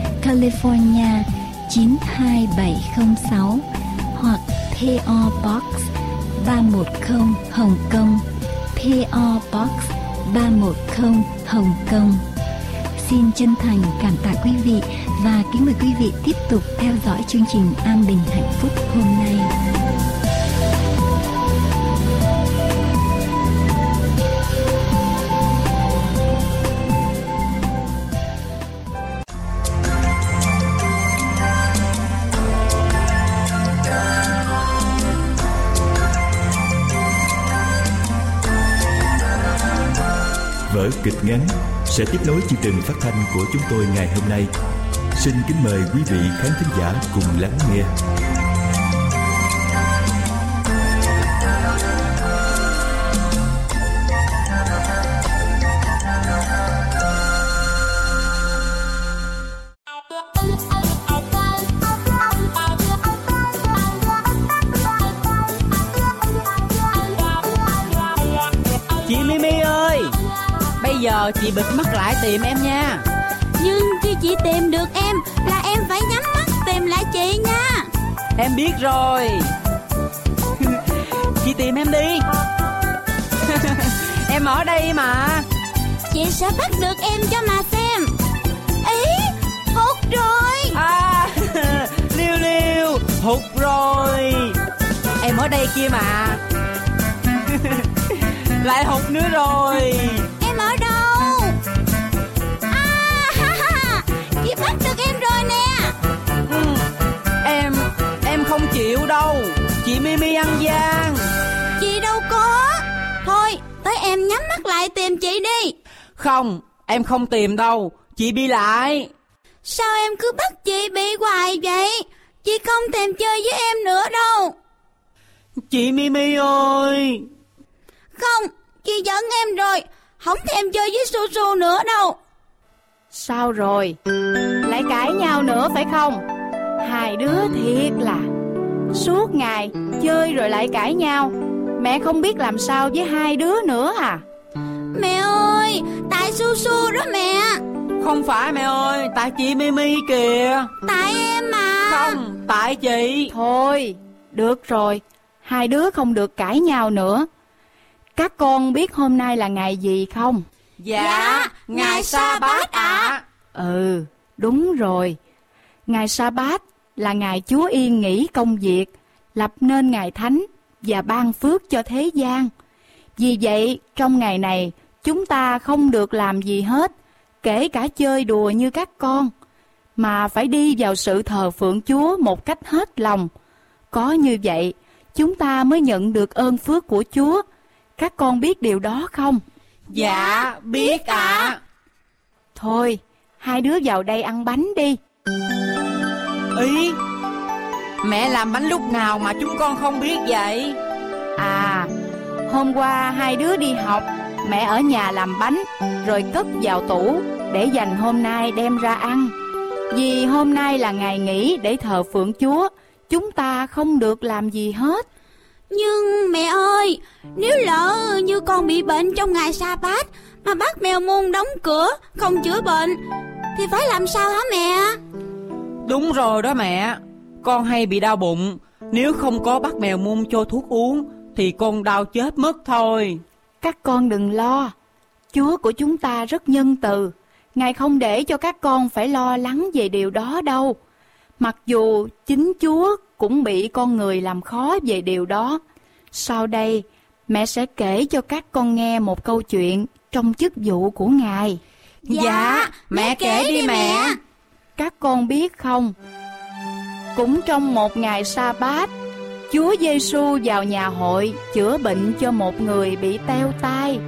California 92706 hoặc PO Box 310 Hồng Kông, PO Box 310 Hồng Kông. Xin chân thành cảm tạ quý vị và kính mời quý vị tiếp tục theo dõi chương trình An Bình Hạnh Phúc hôm nay. Vở kịch ngắn sẽ tiếp nối chương trình phát thanh của chúng tôi ngày hôm nay. Xin kính mời quý vị khán thính giả cùng lắng nghe. Giờ chị bịt mắt lại tìm em nha. Nhưng khi chị tìm được em là em phải nhắm mắt tìm lại chị nha. Em biết rồi. Chị tìm em đi. Em ở đây mà. Chị sẽ bắt được em cho mà xem. Ý, hụt rồi. À, Liêu Liêu, hụt rồi. Em ở đây kia mà. Lại hụt nữa rồi. Không chịu đâu, chị Mimi ăn gian. Chị đâu có. Thôi, tới em nhắm mắt lại tìm chị đi. Không, em không tìm đâu, chị bị lại. Sao em cứ bắt chị bị hoài vậy? Chị không thèm chơi với em nữa đâu. Chị Mimi ơi. Không, chị giận em rồi, không thèm chơi với Su Su nữa đâu. Sao rồi? Lại cãi nhau nữa phải không? Hai đứa thiệt là suốt ngày chơi rồi lại cãi nhau. Mẹ không biết làm sao với hai đứa nữa à. Mẹ ơi, tại Su Su đó mẹ. Không phải mẹ ơi, tại chị Mimi kìa. Tại em mà. Không, tại chị. Thôi, được rồi, hai đứa không được cãi nhau nữa. Các con biết hôm nay là ngày gì không? Dạ, ngày Sa Bát ạ. Ừ, đúng rồi. Ngày Sa Bát là ngày Chúa yên nghỉ công việc, lập nên ngày thánh và ban phước cho thế gian. Vì vậy, trong ngày này, chúng ta không được làm gì hết, kể cả chơi đùa như các con, mà phải đi vào sự thờ phượng Chúa một cách hết lòng. Có như vậy, chúng ta mới nhận được ơn phước của Chúa. Các con biết điều đó không? Dạ, biết ạ. Thôi, hai đứa vào đây ăn bánh đi. Ý, mẹ làm bánh lúc nào mà chúng con không biết vậy? À, hôm qua hai đứa đi học, mẹ ở nhà làm bánh, rồi cất vào tủ để dành hôm nay đem ra ăn. Vì hôm nay là ngày nghỉ để thờ phượng Chúa, chúng ta không được làm gì hết. Nhưng mẹ ơi, nếu lỡ như con bị bệnh trong ngày Sa Bát mà bác mèo môn đóng cửa không chữa bệnh thì phải làm sao hả mẹ? Đúng rồi đó mẹ, con hay bị đau bụng, nếu không có bác mèo môn cho thuốc uống thì con đau chết mất thôi. Các con đừng lo, Chúa của chúng ta rất nhân từ, Ngài không để cho các con phải lo lắng về điều đó đâu. Mặc dù chính Chúa cũng bị con người làm khó về điều đó. Sau đây, mẹ sẽ kể cho các con nghe một câu chuyện trong chức vụ của Ngài. Dạ, mẹ kể đi mẹ. Các con biết không, cũng trong một ngày Sa Bát, Chúa Giê-xu vào nhà hội chữa bệnh cho một người bị teo tai.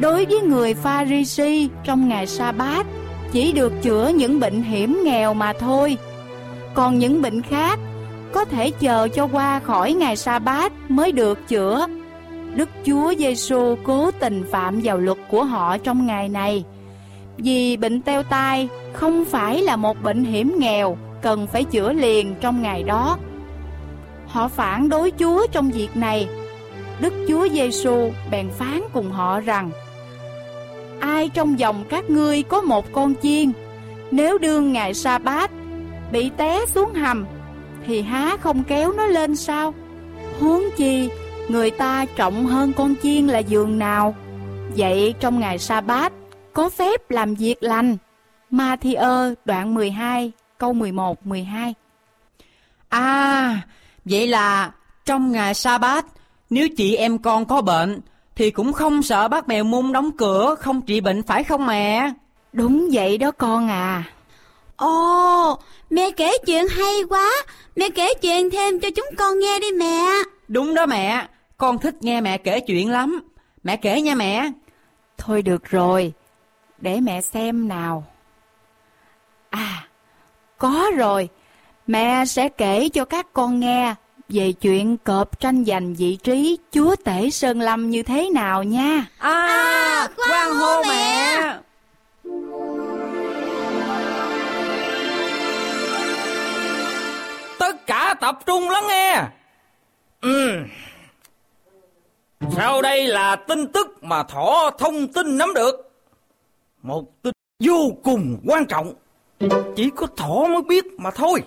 Đối với người Pha-ri-si, trong ngày Sa Bát chỉ được chữa những bệnh hiểm nghèo mà thôi. Còn những bệnh khác có thể chờ cho qua khỏi ngày Sa Bát mới được chữa. Đức Chúa Giê-xu cố tình phạm vào luật của họ trong ngày này. Vì bệnh teo tai không phải là một bệnh hiểm nghèo cần phải chữa liền trong ngày đó. Họ phản đối Chúa trong việc này. Đức Chúa Giêsu bèn phán cùng họ rằng: ai trong dòng các ngươi có một con chiên, nếu đương ngày Sa-bát bị té xuống hầm, thì há không kéo nó lên sao? Huống chi người ta trọng hơn con chiên là giường nào. Vậy trong ngày Sa-bát có phép làm việc lành. Ma-thi-ơ đoạn 12 câu 11-12. À, vậy là trong ngày Sa-bát, nếu chị em con có bệnh thì cũng không sợ bác mèo mung đóng cửa không trị bệnh, phải không mẹ? Đúng vậy đó con à. Ồ, mẹ kể chuyện hay quá. Mẹ kể chuyện thêm cho chúng con nghe đi mẹ. Đúng đó mẹ, con thích nghe mẹ kể chuyện lắm. Mẹ kể nha mẹ. Thôi được rồi, để mẹ xem nào. À, có rồi. Mẹ sẽ kể cho các con nghe về chuyện cọp tranh giành vị trí chúa tể Sơn Lâm như thế nào nha. À, hoan hô mẹ. Tất cả tập trung lắng nghe. Sau đây là tin tức mà Thỏ thông tin nắm được. Một tin vô cùng quan trọng, chỉ có Thỏ mới biết mà thôi.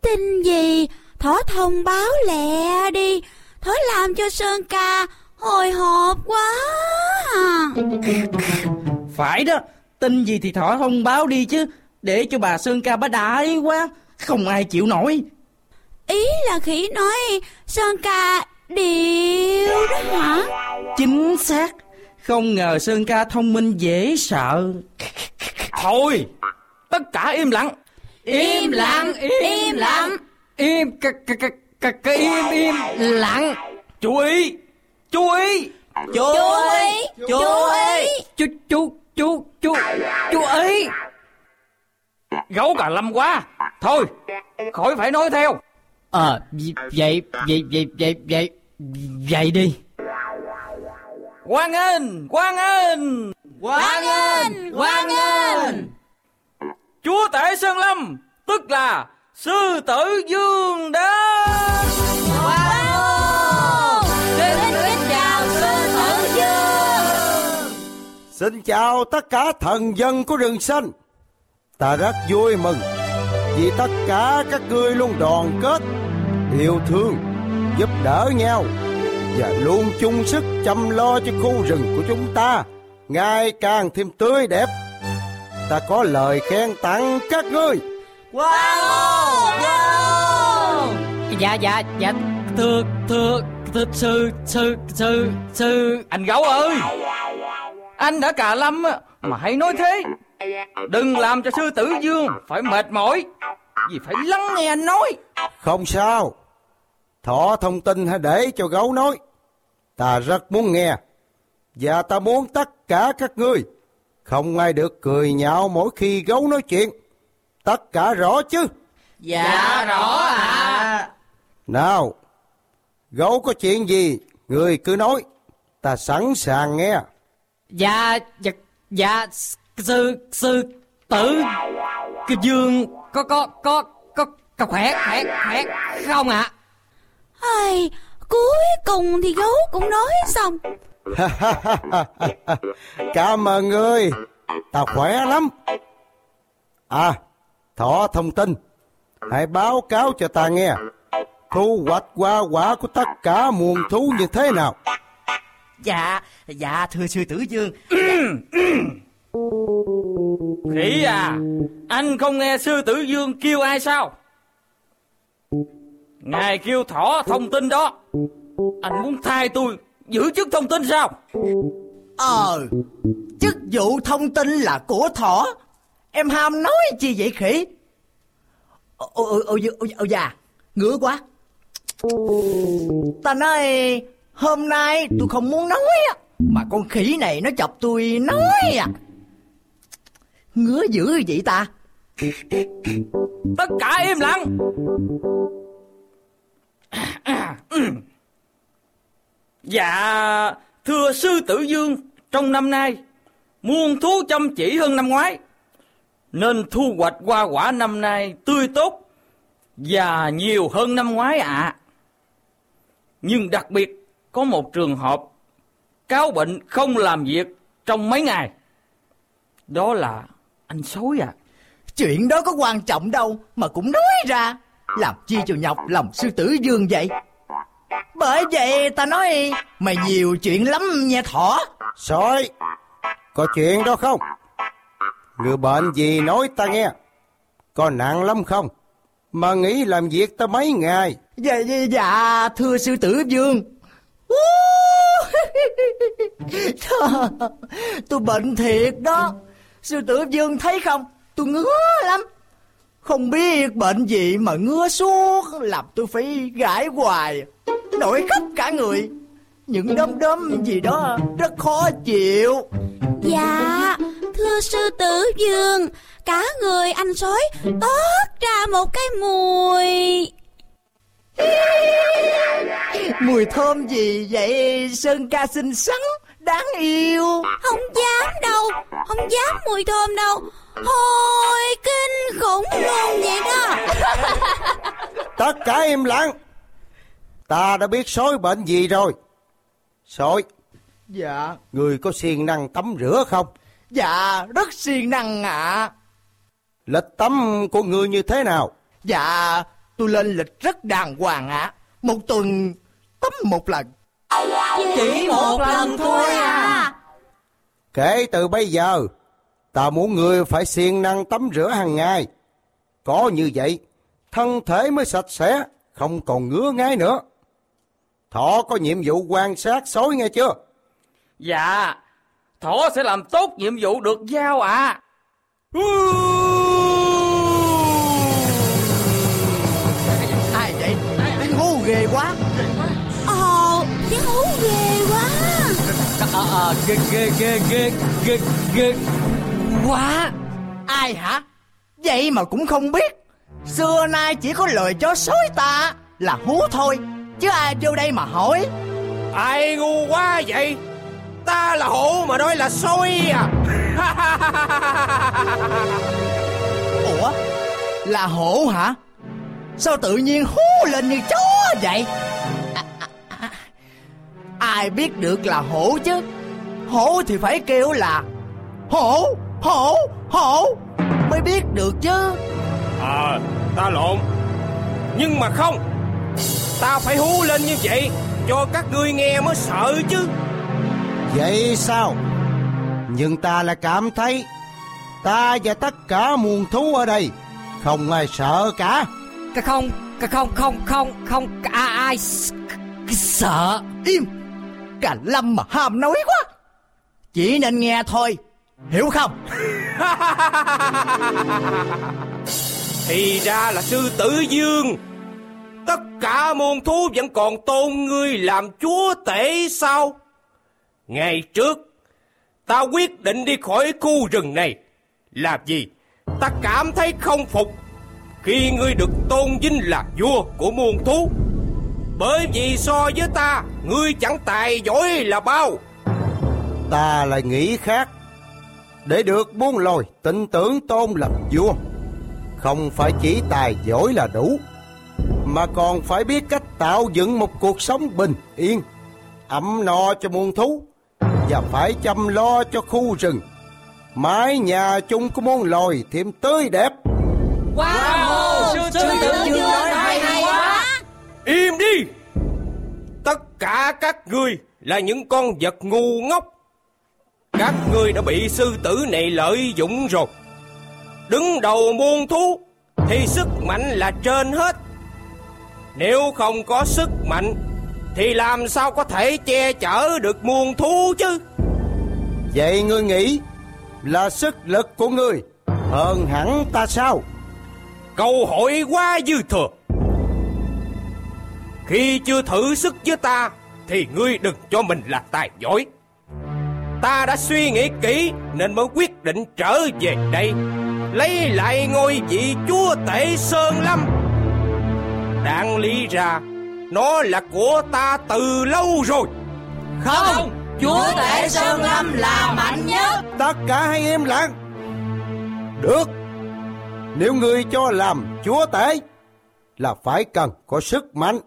Tin gì? Thỏ thông báo lẹ đi. Thỏ làm cho Sơn ca hồi hộp quá. Phải đó, tin gì thì Thỏ thông báo đi chứ, để cho bà Sơn ca bả đại quá, không ai chịu nổi. Ý là khỉ nói Sơn ca điệu đó hả? Chính xác. Không ngờ Sơn ca thông minh dễ sợ. Thôi, tất cả im lặng. Im lặng, im lặng. Im lặng. Chú ý. Gấu cà lâm quá. Thôi, khỏi phải nói theo. Vậy đi. Hoan nghênh. Chúa tể Sơn Lâm, tức là sư tử Dương đến. Wow. Xin chào sư tử Dương. Xin chào tất cả thần dân của rừng xanh. Ta rất vui mừng vì tất cả các ngươi luôn đoàn kết, yêu thương, giúp đỡ nhau và luôn chung sức chăm lo cho khu rừng của chúng ta ngày càng thêm tươi đẹp. Ta có lời khen tặng các ngươi. Wow! Dạ. Thưa sư. Anh gấu ơi, anh đã cà lâm mà hãy nói thế. Đừng làm cho sư tử Dương phải mệt mỏi, vì phải lắng nghe anh nói. Không sao. Thỏ thông tin hãy để cho gấu nói. Ta rất muốn nghe. Và ta muốn tất cả các ngươi không ai được cười nhạo mỗi khi gấu nói chuyện. Tất cả rõ chứ? Dạ rõ ạ. À. Nào, gấu có chuyện gì người cứ nói, ta sẵn sàng nghe. Dạ sư tử Dương có khỏe không ạ? Ai, cuối cùng thì gấu cũng nói xong. Cảm ơn người, ta khỏe lắm. À, Thỏ thông tin, hãy báo cáo cho ta nghe thu hoạch hoa quả của tất cả muôn thú như thế nào. Dạ thưa sư tử Dương. Khỉ à, anh không nghe sư tử Dương kêu ai sao? Ngài kêu Thỏ thông tin đó. Anh muốn thay tôi giữ chức thông tin sao? Chức vụ thông tin là của Thỏ. Em ham nói chi vậy khỉ? Dạ, ngứa quá. Ta nói hôm nay tôi không muốn nói á, mà con khỉ này nó chọc tôi nói à. Ngứa dữ vậy ta. Tất cả im lặng. Dạ, thưa sư tử Dương, trong năm nay muôn thú chăm chỉ hơn năm ngoái. nên thu hoạch hoa quả năm nay tươi tốt và nhiều hơn năm ngoái ạ. Nhưng đặc biệt có một trường hợp cáo bệnh không làm việc trong mấy ngày. Đó là anh Sói ạ. Chuyện đó có quan trọng đâu mà cũng nói ra, làm chi cho nhọc lòng sư tử Dương vậy. Bởi vậy ta nói mày nhiều chuyện lắm nha thỏ. Sói, có chuyện đó không? Người bệnh gì nói ta nghe, có nặng lắm không mà nghĩ làm việc ta mấy ngày? Dạ thưa sư tử Dương, tôi bệnh thiệt đó. Sư tử Dương thấy không, tôi ngứa lắm. Không biết bệnh gì mà ngứa suốt, làm tôi phải gãi hoài, nổi khắp cả người. Những đốm đốm gì đó rất khó chịu. Dạ thưa sư tử Dương, cả người anh Sói toát ra một cái mùi. Mùi thơm gì vậy Sơn ca xinh xắn đáng yêu? Không dám đâu, không dám mùi thơm đâu. Hồi kinh khủng luôn vậy đó. Tất cả im lặng. Ta đã biết Sói bệnh gì rồi. Sói. Dạ. Người có siêng năng tắm rửa không? Dạ rất siêng năng ạ. Lịch tắm của người như thế nào? Dạ tôi lên lịch rất đàng hoàng ạ. Một tuần tắm một lần. Chỉ một lần thôi à? Kể từ bây giờ ta muốn người phải siêng năng tắm rửa hàng ngày. Có như vậy thân thể mới sạch sẽ, không còn ngứa ngáy nữa. Thỏ có nhiệm vụ quan sát Sói nghe chưa? Dạ. Thỏ sẽ làm tốt nhiệm vụ được giao ạ. Ai vậy? Tiếng hú ghê quá. Tiếng hú ghê quá. Ghê quá. Ai hả? Vậy mà cũng không biết. Xưa nay chỉ có lời chó Sói ta là hú thôi, chứ ai vô đây mà hỏi. Ai ngu quá vậy? Ta là hổ mà nói là Sói à? Ủa? Là hổ hả? Sao tự nhiên hú lên như chó vậy? Ai biết được là hổ chứ. Hổ thì phải kêu là hổ, hổ, hổ mới biết được chứ. Ta lộn. Nhưng mà không, ta phải hú lên như vậy cho các ngươi nghe mới sợ chứ. Vậy sao? Nhưng ta là cảm thấy ta và tất cả muôn thú ở đây không ai sợ cả. Không ai sợ. Im. Cả lâm mà ham nói quá. Chỉ nên nghe thôi, hiểu không? Thì ra là sư tử Dương. Tất cả muôn thú vẫn còn tôn ngươi làm chúa tể sao? Ngày trước ta quyết định đi khỏi khu rừng này làm gì? Ta cảm thấy không phục khi ngươi được tôn vinh là vua của muôn thú. Bởi vì so với ta, ngươi chẳng tài giỏi là bao. Ta lại nghĩ khác. Để được muôn loài tin tưởng tôn làm vua, không phải chỉ tài giỏi là đủ, mà còn phải biết cách tạo dựng một cuộc sống bình yên, ấm no cho muôn thú, và phải chăm lo cho khu rừng, mái nhà chung của muôn loài thêm tươi đẹp. Wow, sư tử Dương nói hay quá. Im đi. Tất cả các ngươi là những con vật ngu ngốc. Các ngươi đã bị sư tử này lợi dụng rồi. Đứng đầu muôn thú thì sức mạnh là trên hết. Nếu không có sức mạnh thì làm sao có thể che chở được muôn thú chứ? Vậy ngươi nghĩ là sức lực của ngươi hơn hẳn ta sao? Câu hỏi quá dư thừa. Khi chưa thử sức với ta thì ngươi đừng cho mình là tài giỏi. Ta đã suy nghĩ kỹ nên mới quyết định trở về đây, lấy lại ngôi vị chúa tể Sơn Lâm. Đáng lý ra nó là của ta từ lâu rồi. Không, chúa tể Sơn Lâm là mạnh nhất. Tất cả hãy im lặng. Được, nếu ngươi cho làm chúa tể là phải cần có sức mạnh.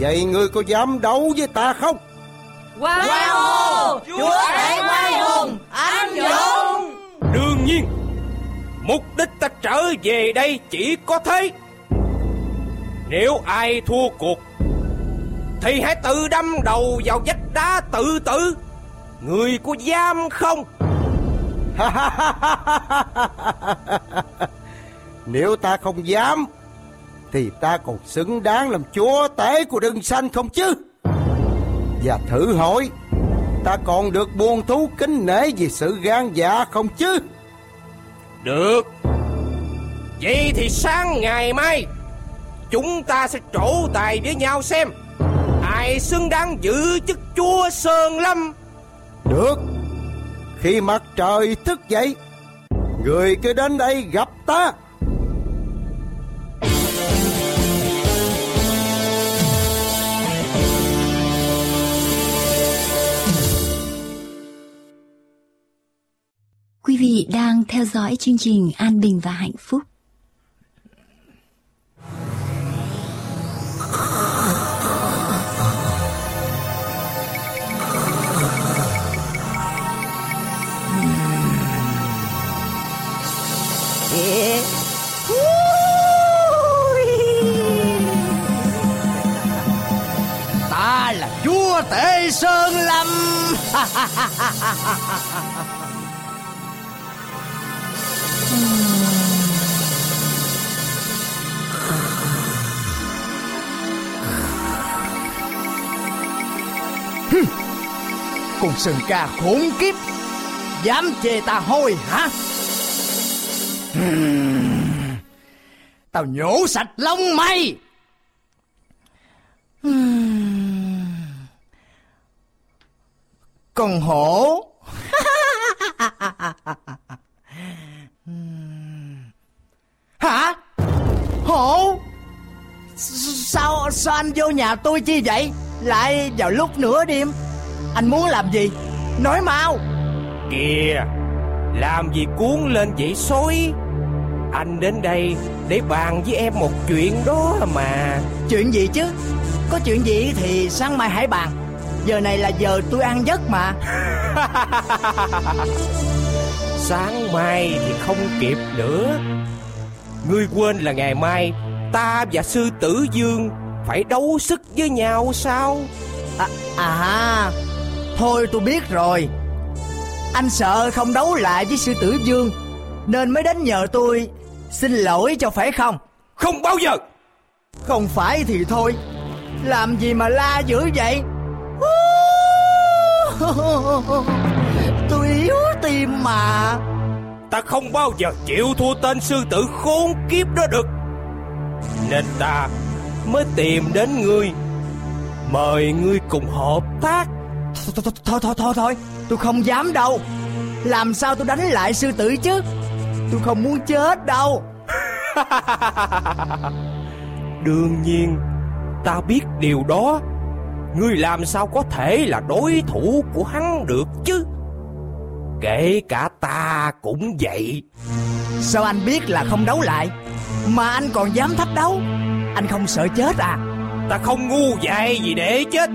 Vậy ngươi có dám đấu với ta không? Quang Hùng, chúa tể Quang Hùng, anh dũng. Đương nhiên, mục đích ta trở về đây chỉ có thế. Nếu ai thua cuộc thì hãy tự đâm đầu vào vách đá tự tử. Người có dám không? Nếu ta không dám thì ta còn xứng đáng làm chúa tể của rừng xanh không chứ? Và thử hỏi, ta còn được buồn thú kính nể vì sự gan dạ không chứ? Được. Vậy thì sáng ngày mai chúng ta sẽ trổ tài với nhau xem ai xứng đáng giữ chức chúa Sơn Lâm. Được. Khi mặt trời thức dậy, người cứ đến đây gặp ta. Quý vị đang theo dõi chương trình An Bình và Hạnh Phúc. Ta là chúa tể Sơn Lâm. Con sừng ca khốn kiếp, dám chê ta hôi hả? Tao nhổ sạch lông mày. Con hổ. Hả? Hổ? Sao anh vô nhà tôi chi vậy? Lại vào lúc nửa đêm. Anh muốn làm gì? Nói mau. Kìa, làm gì cuốn lên vậy xối? Anh đến đây để bàn với em một chuyện đó mà. Chuyện gì chứ? Có chuyện gì thì sáng mai hãy bàn. Giờ này là giờ tôi ăn giấc mà. Sáng mai thì không kịp nữa. Ngươi quên là ngày mai ta và sư tử Dương phải đấu sức với nhau sao? Thôi tôi biết rồi. Anh sợ không đấu lại với sư tử Dương nên mới đến nhờ tôi xin lỗi cho phải không? Không bao giờ. Không phải thì thôi, làm gì mà la dữ vậy? Tôi yếu tim mà. Ta không bao giờ chịu thua tên sư tử khốn kiếp đó được, nên ta mới tìm đến ngươi, mời ngươi cùng hợp tác. Thôi, tôi không dám đâu. Làm sao tôi đánh lại sư tử chứ? Tôi không muốn chết đâu. Đương nhiên, ta biết điều đó. Ngươi làm sao có thể là đối thủ của hắn được chứ? Kể cả ta cũng vậy. Sao anh biết là không đấu lại mà anh còn dám thách đấu? Anh không sợ chết à? Ta không ngu dại gì để chết.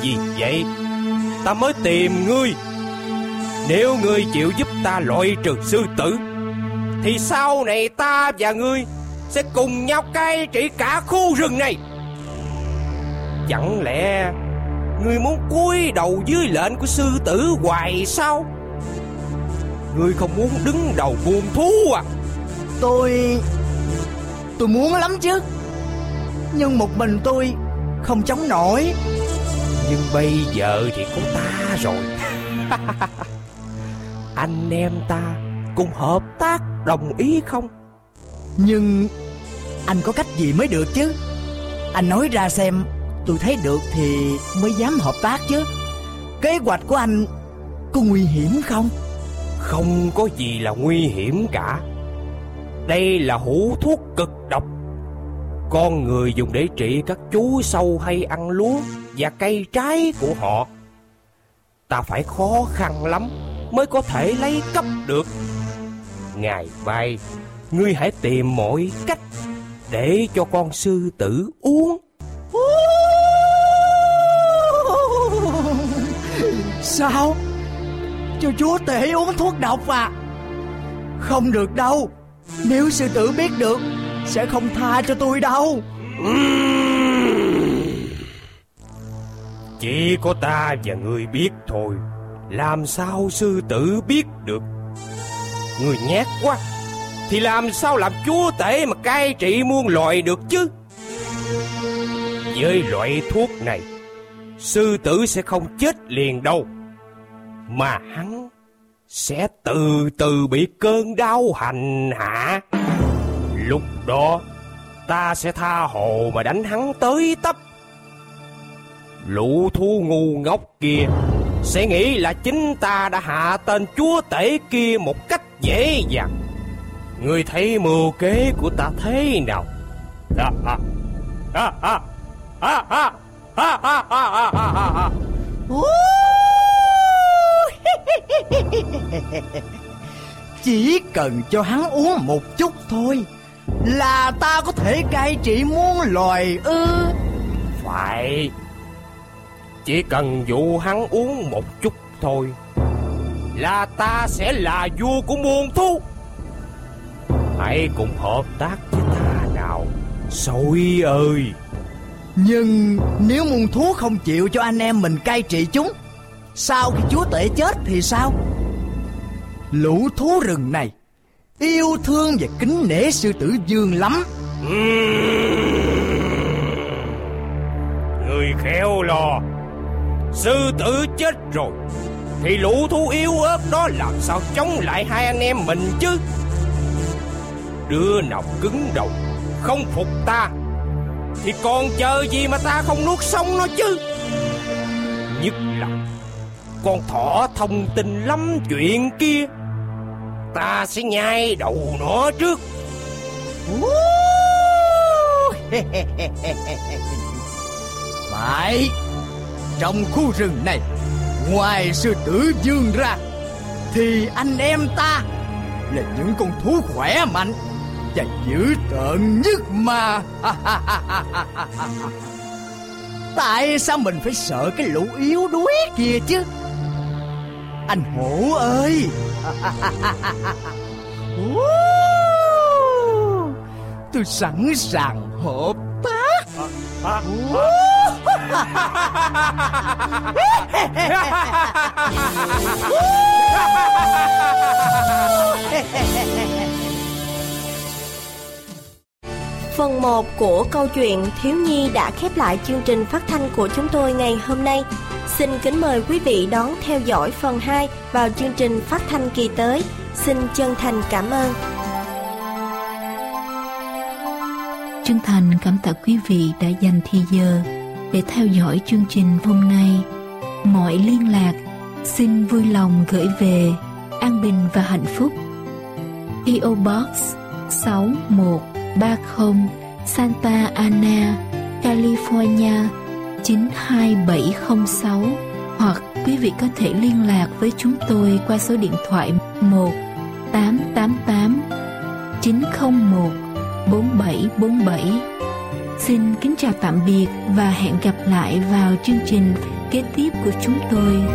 Vì vậy, ta mới tìm ngươi. Nếu ngươi chịu giúp ta loại trừ sư tử thì sau này ta và ngươi sẽ cùng nhau cai trị cả khu rừng này. Chẳng lẽ ngươi muốn cúi đầu dưới lệnh của sư tử hoài sao? Ngươi không muốn đứng đầu buồn thú à? Tôi muốn lắm chứ, nhưng một mình tôi không chống nổi. Nhưng bây giờ thì có ta rồi. Anh em ta cùng hợp tác, đồng ý không? Nhưng anh có cách gì mới được chứ? Anh nói ra xem, tôi thấy được thì mới dám hợp tác chứ. Kế hoạch của anh có nguy hiểm không? Không có gì là nguy hiểm cả. Đây là hũ thuốc cực độc, con người dùng để trị các chú sâu hay ăn lúa và cây trái của họ. Ta phải khó khăn lắm mới có thể lấy cấp được. ngài bay, ngươi hãy tìm mọi cách để cho con sư tử uống. Sao? Cho chúa tể uống thuốc độc à? Không được đâu. Nếu sư tử biết được sẽ không tha cho tôi đâu. Chỉ có ta và ngươi biết thôi. Làm sao sư tử biết được? Ngươi nhát quá, thì làm sao làm chúa tể mà cai trị muôn loài được chứ? Với loại thuốc này, sư tử sẽ không chết liền đâu, mà hắn sẽ từ từ bị cơn đau hành hạ. Lúc đó ta sẽ tha hồ mà đánh hắn tới tấp. Lũ thú ngu ngốc kia sẽ nghĩ là chính ta đã hạ tên chúa tể kia một cách dễ dàng. Ngươi thấy mưu kế của ta thế nào? Chỉ cần cho hắn uống một chút thôi là ta có thể cai trị muôn loài ư? Phải. Chỉ cần dụ hắn uống một chút thôi là ta sẽ là vua của muôn thú. Hãy cùng hợp tác với ta nào, sói ơi. Nhưng nếu muôn thú không chịu cho anh em mình cai trị chúng, sau khi chúa tể chết thì sao? Lũ thú rừng này yêu thương và kính nể sư tử vương lắm. Người khéo lo. Sư tử chết rồi thì lũ thú yếu ớt đó làm sao chống lại hai anh em mình chứ? Đứa nào cứng đầu không phục ta thì còn chờ gì mà ta không nuốt sống nó chứ? Nhất là con thỏ thông tin lắm chuyện kia, ta sẽ nhai đầu nó trước. Phải. Trong khu rừng này, ngoài sư tử vương ra thì anh em ta là những con thú khỏe mạnh và dữ tợn nhất mà. Tại sao mình phải sợ cái lũ yếu đuối kia chứ? Anh hổ ơi. Tôi sẵn sàng hợp tác. Phần 1 của câu chuyện Thiếu Nhi đã khép lại chương trình phát thanh của chúng tôi ngày hôm nay. Xin kính mời quý vị đón theo dõi phần 2 vào chương trình phát thanh kỳ tới. Xin chân thành cảm ơn. Chân thành cảm tạ quý vị đã dành thời giờ để theo dõi chương trình hôm nay. Mọi liên lạc xin vui lòng gửi về An Bình và Hạnh Phúc, PO Box 6130, Santa Ana, California 92706, hoặc quý vị có thể liên lạc với chúng tôi qua số điện thoại 1-888-901-4747. Xin kính chào tạm biệt và hẹn gặp lại vào chương trình kế tiếp của chúng tôi.